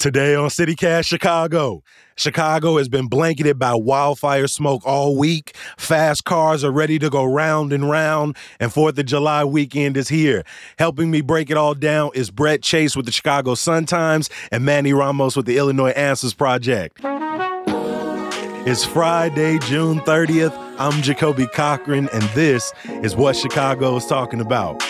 Today on City Cast Chicago. Chicago has been blanketed by wildfire smoke all week. Fast cars are ready to go round and round, and 4th of July weekend is here. Helping me break it all down is Brett Chase with the Chicago Sun-Times and Manny Ramos with the Illinois Answers Project. It's Friday, June 30th. I'm Jacoby Cochran, and this is what Chicago is talking about.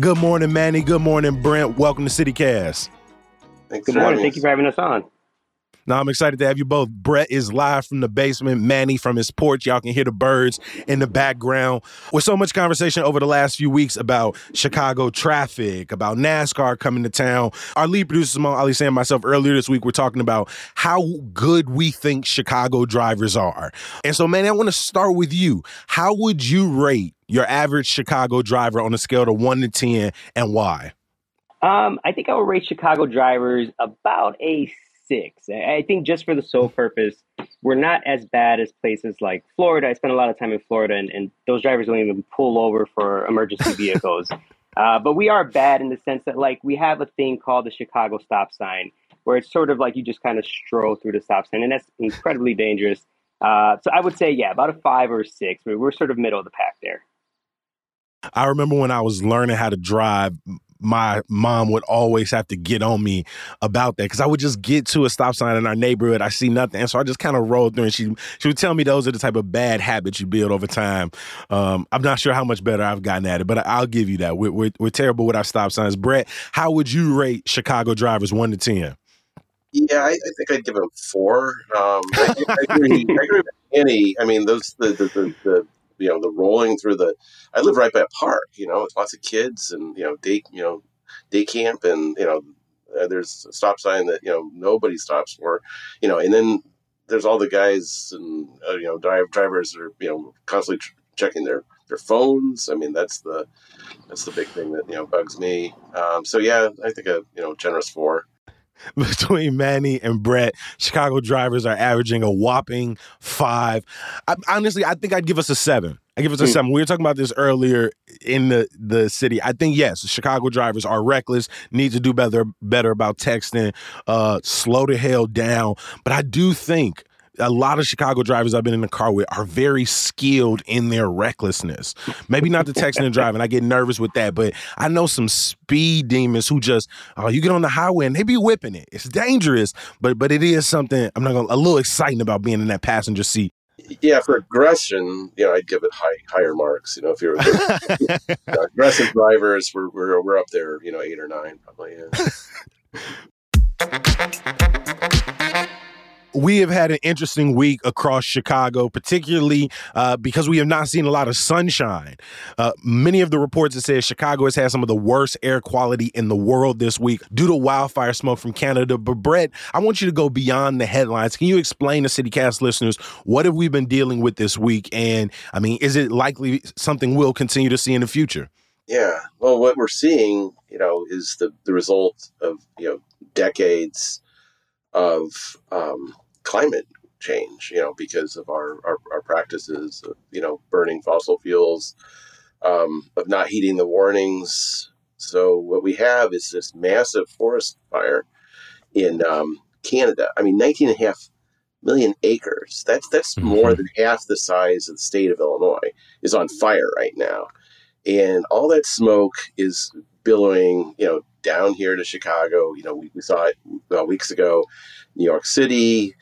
Good morning, Manny. Good morning, Brent. Welcome to City Cast. Thanks. Good morning. Thank you for having us on. Now, I'm excited to have you both. Brett is live from the basement, Manny from his porch. Y'all can hear the birds in the background. With so much conversation over the last few weeks about Chicago traffic, about NASCAR coming to town, our lead producer, Simone Alisea, and myself earlier this week, we're talking about how good we think Chicago drivers are. And so, Manny, I want to start with you. How would you rate your average Chicago driver on a scale of 1 to 10, and why? I think I would rate Chicago drivers about a 6. I think just for the sole purpose, we're not as bad as places like Florida. I spent a lot of time in Florida, and those drivers don't even pull over for emergency vehicles. But we are bad in the sense that, like, we have a thing called the Chicago stop sign, where it's sort of like you just kind of stroll through the stop sign, and that's incredibly dangerous. So I would say, yeah, about a 5 or 6. We're sort of middle of the pack there. I remember when I was learning how to drive, my mom would always have to get on me about that because I would just get to a stop sign in our neighborhood. I see nothing. And so I just kind of rolled through, and she would tell me those are the type of bad habits you build over time. I'm not sure how much better I've gotten at it, but I'll give you that. We're terrible with our stop signs. Brett, how would you rate Chicago drivers 1 to 10? Yeah, I think I'd give them 4. I agree with Annie. I mean, those the you know, the rolling through the, I live right by a park, you know, with lots of kids and, you know, day camp and, you know, there's a stop sign that, you know, nobody stops for, you know, and then there's all the guys and, you know, drivers are, you know, constantly checking their phones. I mean, that's the big thing that, you know, bugs me. So yeah, I think a, you know, generous 4. Between Manny and Brett, Chicago drivers are averaging a whopping 5. Honestly, I think I'd give us a 7. I give us a 7. We were talking about this earlier in the city. I think, yes, Chicago drivers are reckless, need to do better about texting, slow the hell down. But I do think a lot of Chicago drivers I've been in the car with are very skilled in their recklessness. Maybe not the texting and driving. I get nervous with that, but I know some speed demons who just, oh, you get on the highway and they be whipping it. It's dangerous, but it is something a little exciting about being in that passenger seat. Yeah, for aggression, you know, I'd give it higher marks. You know, if you're aggressive drivers, we're up there, you know, 8 or 9 probably. Yeah. We have had an interesting week across Chicago, particularly because we have not seen a lot of sunshine. Many of the reports that say Chicago has had some of the worst air quality in the world this week due to wildfire smoke from Canada. But Brett, I want you to go beyond the headlines. Can you explain to CityCast listeners, what have we been dealing with this week? And, I mean, is it likely something we'll continue to see in the future? Yeah. Well, what we're seeing, you know, is the result of, you know, decades of climate change, you know, because of our practices of, you know, burning fossil fuels, of not heeding the warnings. So what we have is this massive forest fire in Canada. I mean, 19.5 million acres. That's more than half the size of the state of Illinois is on fire right now. And all that smoke is billowing, you know, down here to Chicago. You know, we saw it weeks ago, New York City.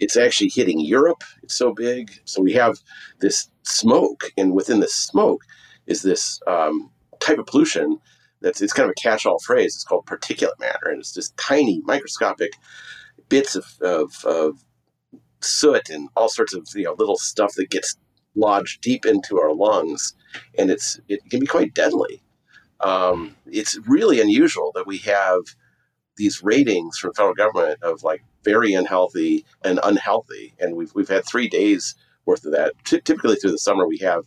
It's actually hitting Europe. It's so big. So we have this smoke, and within the smoke is this type of pollution it's kind of a catch-all phrase. It's called particulate matter, and it's just tiny, microscopic bits of soot and all sorts of, you know, little stuff that gets lodged deep into our lungs, and it can be quite deadly. It's really unusual that we have these ratings from the federal government of like very unhealthy and unhealthy. And we've had 3 days worth of that. Typically through the summer, we have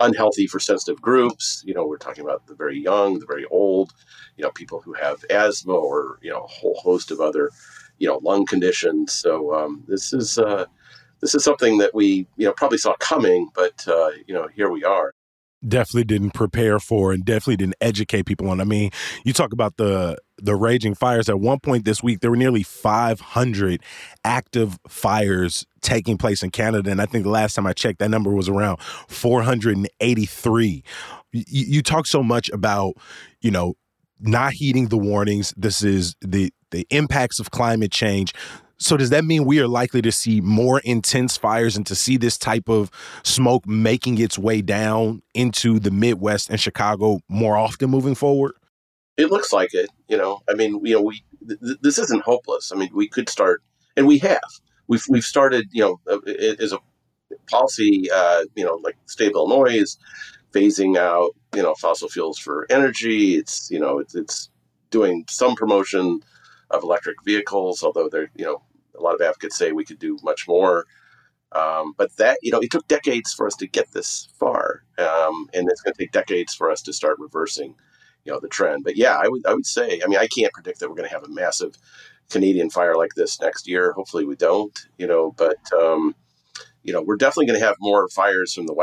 unhealthy for sensitive groups. You know, we're talking about the very young, the very old, you know, people who have asthma or, you know, a whole host of other, you know, lung conditions. So this is something that we, you know, probably saw coming, but, you know, here we are. Definitely didn't prepare for and definitely didn't educate people on. I mean, you talk about the raging fires. At one point this week, there were nearly 500 active fires taking place in Canada. And I think the last time I checked, that number was around 483. You talk so much about, you know, not heeding the warnings. This is the impacts of climate change. So does that mean we are likely to see more intense fires and to see this type of smoke making its way down into the Midwest and Chicago more often moving forward? It looks like it. You know, I mean, you know, this isn't hopeless. I mean, we could start, and we have. We've started, you know, as a policy, you know, like the state of Illinois is phasing out, you know, fossil fuels for energy. It's, you know, it's doing some promotion of electric vehicles, although there, you know, a lot of advocates say we could do much more. But that, you know, it took decades for us to get this far, and it's going to take decades for us to start reversing, you know, the trend. But yeah, I would say, I mean, I can't predict that we're going to have a massive Canadian fire like this next year. Hopefully, we don't. You know, but you know, we're definitely going to have more fires from the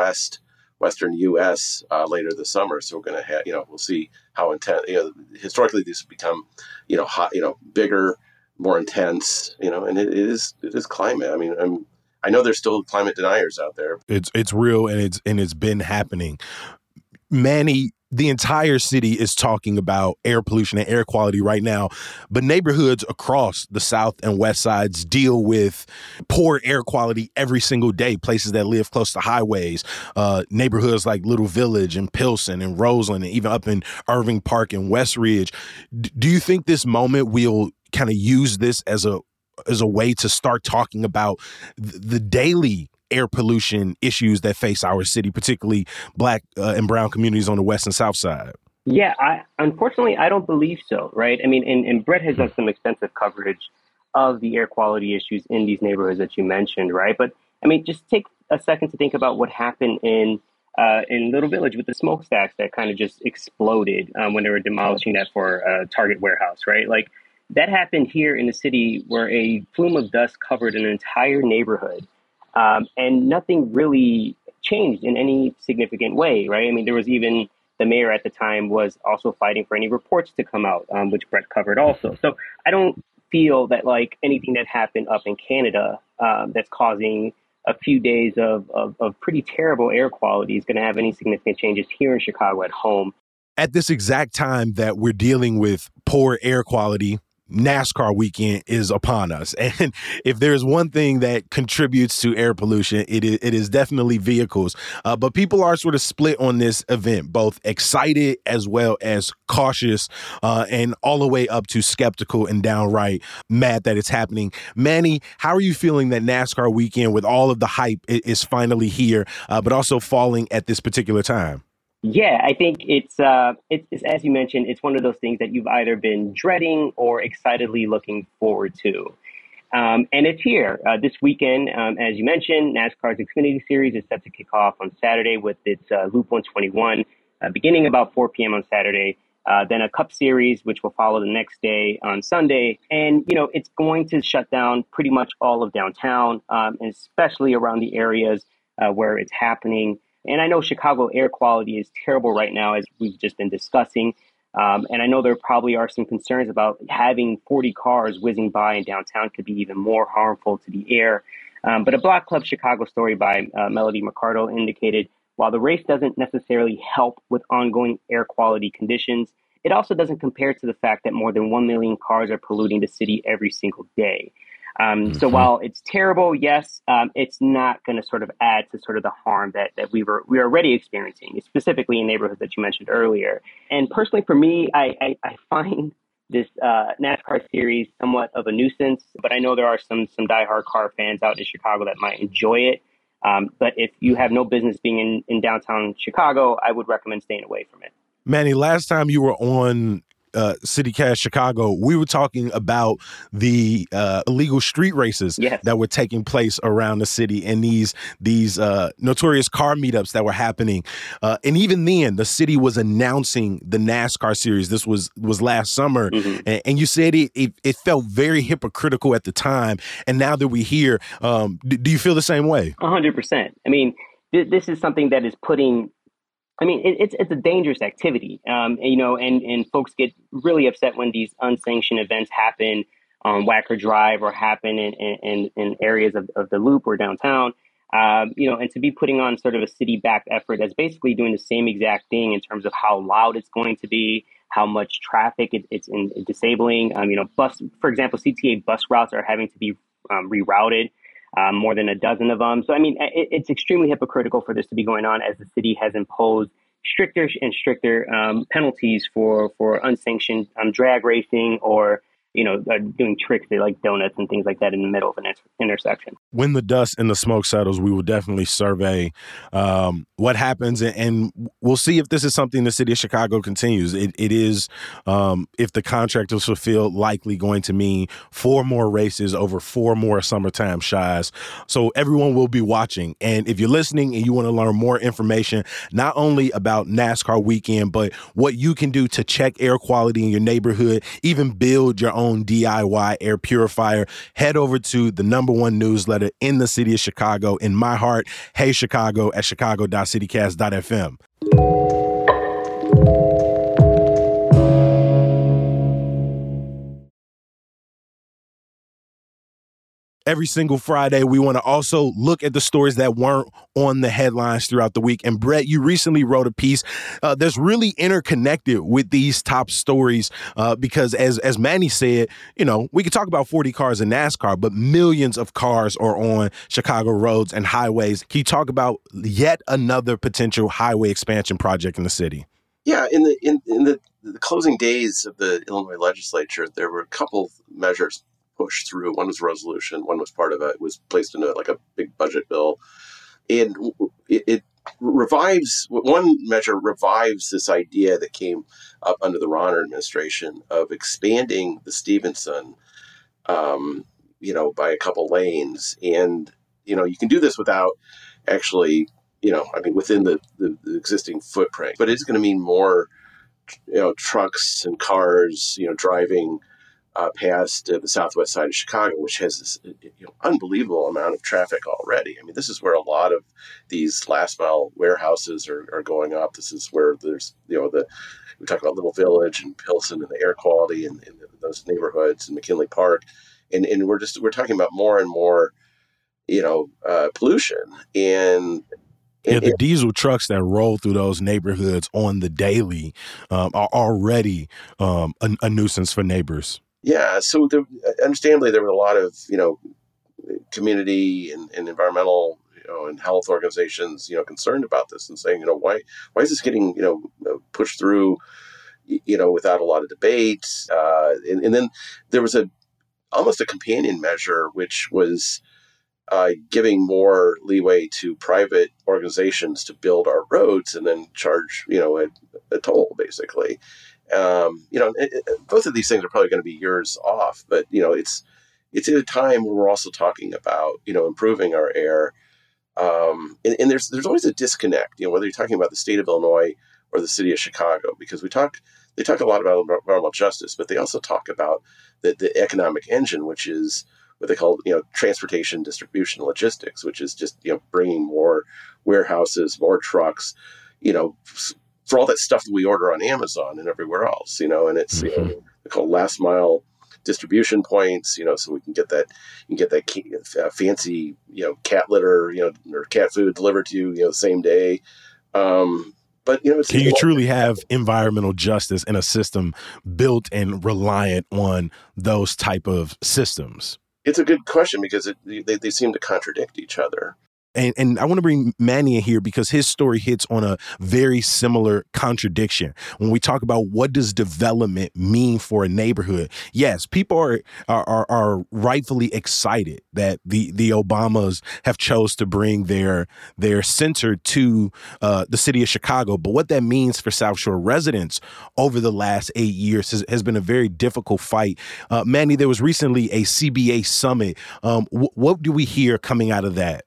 Western U.S. Later this summer. So we're going to have, you know, we'll see how intense, you know, historically these have become, you know, hot, you know, bigger, more intense, you know, and it is climate. I mean, I know there's still climate deniers out there. It's real, and it's been happening. Manny, the entire city is talking about air pollution and air quality right now, but neighborhoods across the South and West Sides deal with poor air quality every single day. Places that live close to highways, neighborhoods like Little Village and Pilsen and Roseland, and even up in Irving Park and West Ridge. Do you think this moment we'll kind of use this as a way to start talking about the daily air pollution issues that face our city, particularly Black and brown communities on the West and South Side? Yeah, unfortunately, I don't believe so, right? I mean, and Brett has done some extensive coverage of the air quality issues in these neighborhoods that you mentioned, right? But, I mean, just take a second to think about what happened in Little Village with the smokestacks that kind of just exploded when they were demolishing that for Target warehouse, right? Like, that happened here in the city where a plume of dust covered an entire neighborhood. And nothing really changed in any significant way, right? I mean, there was even the mayor at the time was also fighting for any reports to come out, which Brett covered also. So I don't feel that like anything that happened up in Canada that's causing a few days of pretty terrible air quality is going to have any significant changes here in Chicago at home. At this exact time that we're dealing with poor air quality, NASCAR weekend is upon us. And if there is one thing that contributes to air pollution, it is definitely vehicles. But people are sort of split on this event, both excited as well as cautious, and all the way up to skeptical and downright mad that it's happening. Manny, how are you feeling that NASCAR weekend, with all of the hype, is finally here, but also falling at this particular time? Yeah, I think it's as you mentioned, it's one of those things that you've either been dreading or excitedly looking forward to. And it's here this weekend. As you mentioned, NASCAR's Xfinity Series is set to kick off on Saturday with its Loop 121, beginning about 4 p.m. on Saturday, then a Cup Series, which will follow the next day on Sunday. And, you know, it's going to shut down pretty much all of downtown, and especially around the areas where it's happening. And I know Chicago air quality is terrible right now, as we've just been discussing. And I know there probably are some concerns about having 40 cars whizzing by in downtown could be even more harmful to the air. But a Black Club Chicago story by Melody McCardo indicated, while the race doesn't necessarily help with ongoing air quality conditions, it also doesn't compare to the fact that more than 1 million cars are polluting the city every single day. So while it's terrible, yes, it's not going to sort of add to sort of the harm that we were already experiencing, specifically in neighborhoods that you mentioned earlier. And personally, for me, I find this NASCAR series somewhat of a nuisance, but I know there are some diehard car fans out in Chicago that might enjoy it. But if you have no business being in downtown Chicago, I would recommend staying away from it. Manny, last time you were on City Cast Chicago, we were talking about the illegal street races that were taking place around the city, and these notorious car meetups that were happening. And even then, the city was announcing the NASCAR series. This was last summer. Mm-hmm. And you said it felt very hypocritical at the time. And now that we're here, do you feel the same way? 100%. I mean, this is something that is putting... I mean, it's a dangerous activity, and folks get really upset when these unsanctioned events happen on Wacker Drive or happen in areas of the Loop or downtown, and to be putting on sort of a city-backed effort that's basically doing the same exact thing in terms of how loud it's going to be, how much traffic it's disabling. For example, CTA bus routes are having to be rerouted. More than a dozen of them. So, I mean, it's extremely hypocritical for this to be going on as the city has imposed stricter and stricter penalties for unsanctioned drag racing or, doing tricks like donuts and things like that in the middle of an intersection. When the dust and the smoke settles, we will definitely survey what happens, and we'll see if this is something the city of Chicago continues. It is, if the contract is fulfilled, likely going to mean 4 more races over 4 more summertime shies. So everyone will be watching. And if you're listening and you want to learn more information, not only about NASCAR weekend, but what you can do to check air quality in your neighborhood, even build your own DIY air purifier, head over to the #1 newsletter in the city of Chicago, in my heart, Hey Chicago, at chicago.com. citycast.fm. Every single Friday, we want to also look at the stories that weren't on the headlines throughout the week. And Brett, you recently wrote a piece that's really interconnected with these top stories because, as Manny said, we could talk about 40 cars in NASCAR, but millions of cars are on Chicago roads and highways. Can you talk about yet another potential highway expansion project in the city? Yeah, in the closing days of the Illinois legislature, there were a couple measures pushed through. One was a resolution. One was part of it was placed into like a big budget bill, and it revives one measure. Revives this idea that came up under the Rahner administration of expanding the Stevenson, by a couple lanes, and you can do this without actually, within the existing footprint. But it's going to mean more, trucks and cars, driving past the southwest side of Chicago, which has this unbelievable amount of traffic already. I mean, this is where a lot of these last mile warehouses are going up. This is where there's, we talk about Little Village and Pilsen and the air quality and those neighborhoods and McKinley Park. And we're talking about more and more, pollution and, the diesel trucks that roll through those neighborhoods on the daily are already a nuisance for neighbors. Yeah, so understandably, there were a lot of, community and environmental, and health organizations, concerned about this and saying, why is this getting, pushed through, without a lot of debate? And then there was almost a companion measure, which was giving more leeway to private organizations to build our roads and then charge, a toll, basically. Both of these things are probably going to be years off, but it's at a time where we're also talking about improving our air. And there's always a disconnect, whether you're talking about the state of Illinois or the city of Chicago, because they talk a lot about environmental justice, but they also talk about the economic engine, which is what they call transportation, distribution, logistics, which is just bringing more warehouses, more trucks, for all that stuff that we order on Amazon and everywhere else, and it's they're called last mile distribution points, so we can get that fancy cat litter or cat food delivered to you the same day. But it's can you truly have environmental justice in a system built and reliant on those type of systems? It's a good question because they seem to contradict each other. And I want to bring Manny in here because his story hits on a very similar contradiction. When we talk about what does development mean for a neighborhood, yes, people are rightfully excited that the Obamas have chose to bring their center to the city of Chicago. But what that means for South Shore residents over the last 8 years has been a very difficult fight. Manny, there was recently a CBA summit. What do we hear coming out of that?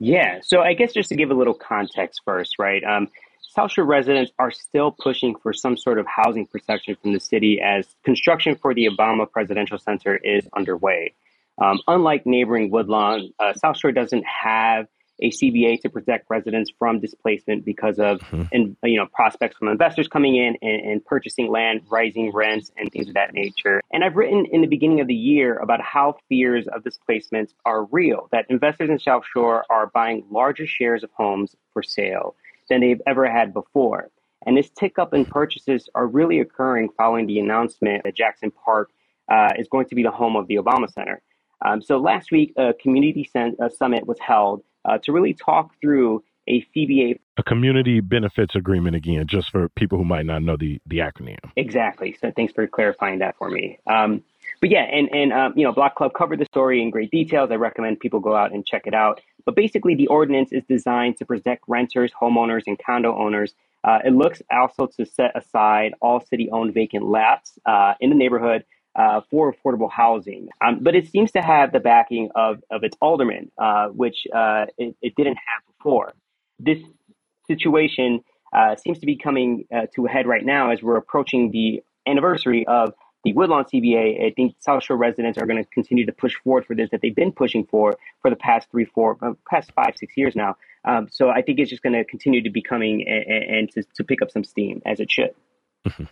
Yeah. So I guess just to give a little context first, right? South Shore residents are still pushing for some sort of housing protection from the city as construction for the Obama Presidential Center is underway. Unlike neighboring Woodlawn, South Shore doesn't have a CBA to protect residents from displacement because of prospects from investors coming in and purchasing land, rising rents, and things of that nature. And I've written in the beginning of the year about how fears of displacements are real, that investors in South Shore are buying larger shares of homes for sale than they've ever had before. And this tick up in purchases are really occurring following the announcement that Jackson Park is going to be the home of the Obama Center. So last week, a community summit was held to really talk through a CBA. A community benefits agreement, again, just for people who might not know the acronym. Exactly. So thanks for clarifying that for me. But yeah, and Block Club covered the story in great details. I recommend people go out and check it out. But basically, the ordinance is designed to protect renters, homeowners, and condo owners. It looks also to set aside all city-owned vacant lots in the neighborhood for affordable housing. But it seems to have the backing of its alderman, which it didn't have before. This situation seems to be coming to a head right now as we're approaching the anniversary of the Woodlawn CBA. I think South Shore residents are going to continue to push forward for this that they've been pushing for the past past 5-6 years now. So I think it's just going to continue to be coming and to pick up some steam as it should. Mm-hmm.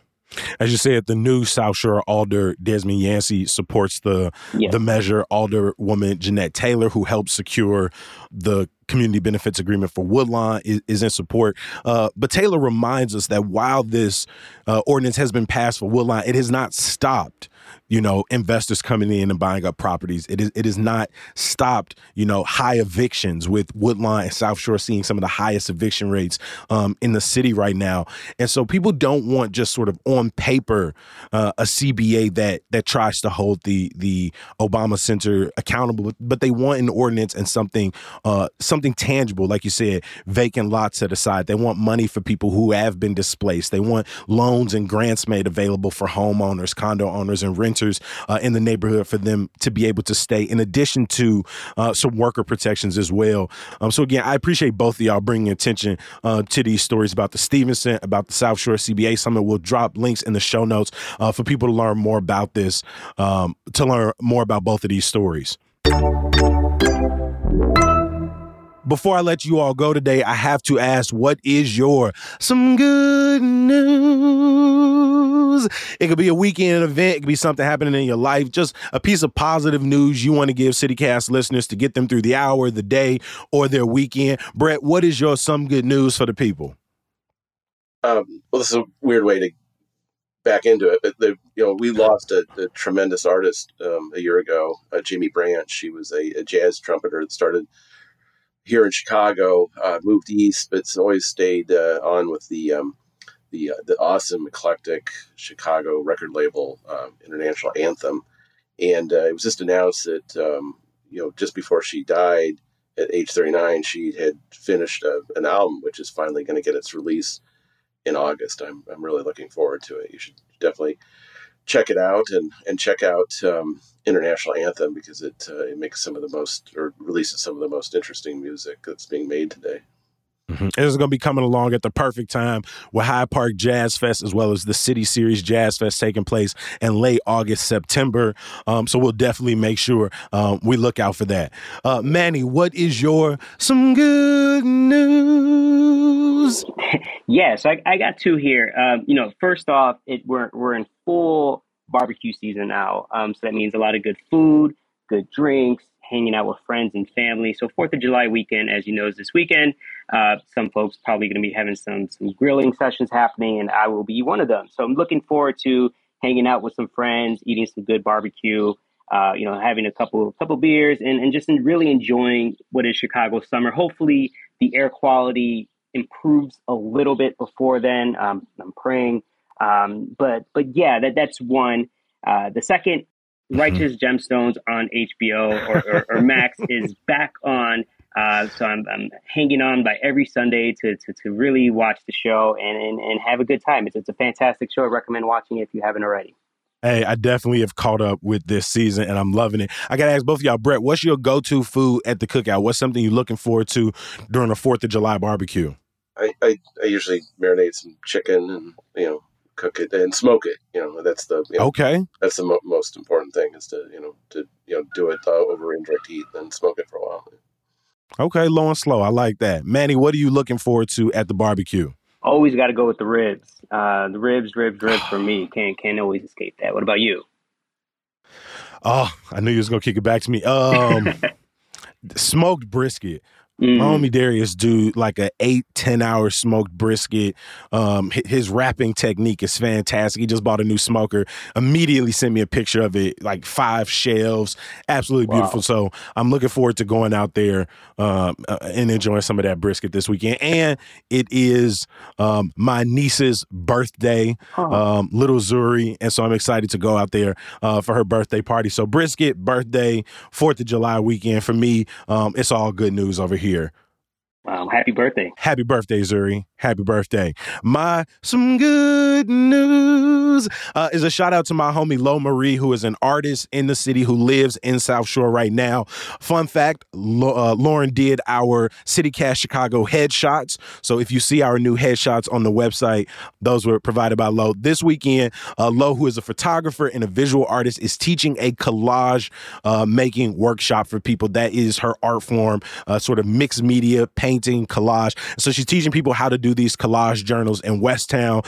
As you said, the new South Shore Alder Desmond Yancey supports the measure. Alderwoman Jeanette Taylor, who helped secure the community benefits agreement for Woodlawn, is in support. But Taylor reminds us that while this ordinance has been passed for Woodlawn, it has not stopped, investors coming in and buying up properties. It is not stopped, high evictions, with Woodlawn and South Shore seeing some of the highest eviction rates in the city right now. And so people don't want just sort of on paper a CBA that tries to hold the Obama Center accountable, but they want an ordinance and something tangible, like you said, vacant lots set aside. They want money for people who have been displaced. They want loans and grants made available for homeowners, condo owners, and renters in the neighborhood for them to be able to stay, in addition to some worker protections as well. So again, I appreciate both of y'all bringing attention to these stories about the Stevenson, about the South Shore CBA Summit. We'll drop links in the show notes for people to learn more about this, to learn more about both of these stories. Before I let you all go today, I have to ask, what is your some good news? It could be a weekend event. It could be something happening in your life, just a piece of positive news you want to give CityCast listeners to get them through the hour, the day, or their weekend. Brett, what is your some good news for the people? Well, this is a weird way to back into it, but we lost a tremendous artist a year ago, Jaimie Branch. She was a jazz trumpeter that started here in Chicago, moved east, but always stayed on with the awesome, eclectic Chicago record label, International Anthem. And it was just announced that, just before she died at age 39, she had finished an album, which is finally going to get its release in August. I'm really looking forward to it. You should definitely check it out and check out International Anthem, because it makes releases some of the most interesting music that's being made today. Mm-hmm. It is going to be coming along at the perfect time with Hyde Park Jazz Fest, as well as the City Series Jazz Fest, taking place in late August, September. So we'll definitely make sure we look out for that. Manny, what is your some good news? Yeah, so I got two here. First off, we're in full barbecue season now. So that means a lot of good food, good drinks, hanging out with friends and family. So 4th of July weekend, as you know, is this weekend. Some folks probably going to be having some grilling sessions happening, and I will be one of them. So I'm looking forward to hanging out with some friends, eating some good barbecue, having a couple beers and just really enjoying what is Chicago's summer. Hopefully the air quality improves a little bit before then. I'm praying. But yeah, that's one. The second, Righteous Gemstones on HBO or Max is back on. So I'm hanging on by every Sunday to really watch the show and have a good time. It's a fantastic show. I recommend watching it if you haven't already. Hey, I definitely have caught up with this season and I'm loving it. I got to ask both of y'all, Brett, what's your go-to food at the cookout? What's something you're looking forward to during the 4th of July barbecue? I usually marinate some chicken and, cook it and smoke it. That's the, okay. That's the most important thing is to do it over indirect heat and smoke it for a while. Okay, low and slow. I like that. Manny, what are you looking forward to at the barbecue? Always got to go with the ribs. The ribs for me. Can't always escape that. What about you? Oh, I knew you was going to kick it back to me. Smoked brisket. Mm-hmm. My homie Darius do like a 8-10 hour smoked brisket. His wrapping technique is fantastic. He just bought a new smoker. Immediately sent me a picture of it, like 5 shelves. Absolutely beautiful. Wow. So I'm looking forward to going out there and enjoying some of that brisket this weekend. And it is my niece's birthday, little Zuri. And so I'm excited to go out there for her birthday party. So brisket, birthday, 4th of July weekend. For me, it's all good news over here. Happy birthday. Happy birthday, Zuri. Happy birthday. My some good news is a shout out to my homie Lo Marie, who is an artist in the city who lives in South Shore right now. Fun fact, Lauren did our City Cast Chicago headshots. So if you see our new headshots on the website, those were provided by Lo. This weekend, Lo, who is a photographer and a visual artist, is teaching a collage making workshop for people. That is her art form, sort of mixed media, painting, collage. So she's teaching people how to do these collage journals in Westtown.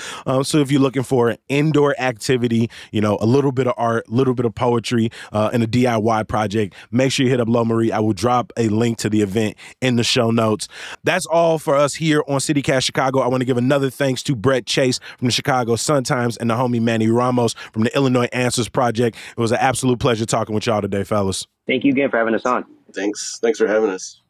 So if you're looking for an indoor activity, a little bit of art, a little bit of poetry, and a DIY project, make sure you hit up Lo Marie. I will drop a link to the event in the show notes. That's all for us here on City Cast Chicago. I want to give another thanks to Brett Chase from the Chicago Sun-Times and the homie Manny Ramos from the Illinois Answers Project. It was an absolute pleasure talking with y'all today, fellas. Thank you again for having us on. Thanks for having us.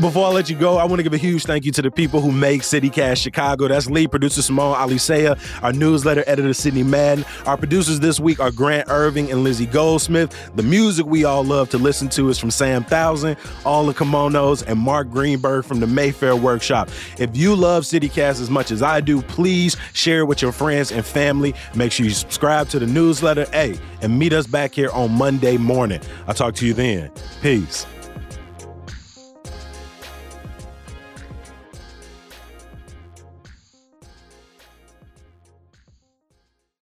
Before I let you go, I want to give a huge thank you to the people who make City Cast Chicago. That's lead producer Simone Alisea, our newsletter editor Sydney Madden. Our producers this week are Grant Irving and Lizzie Goldsmith. The music we all love to listen to is from Sam Thousand, All the Kimonos, and Mark Greenberg from the Mayfair Workshop. If you love City Cast as much as I do, please share it with your friends and family. Make sure you subscribe to the newsletter, and meet us back here on Monday morning. I'll talk to you then. Peace.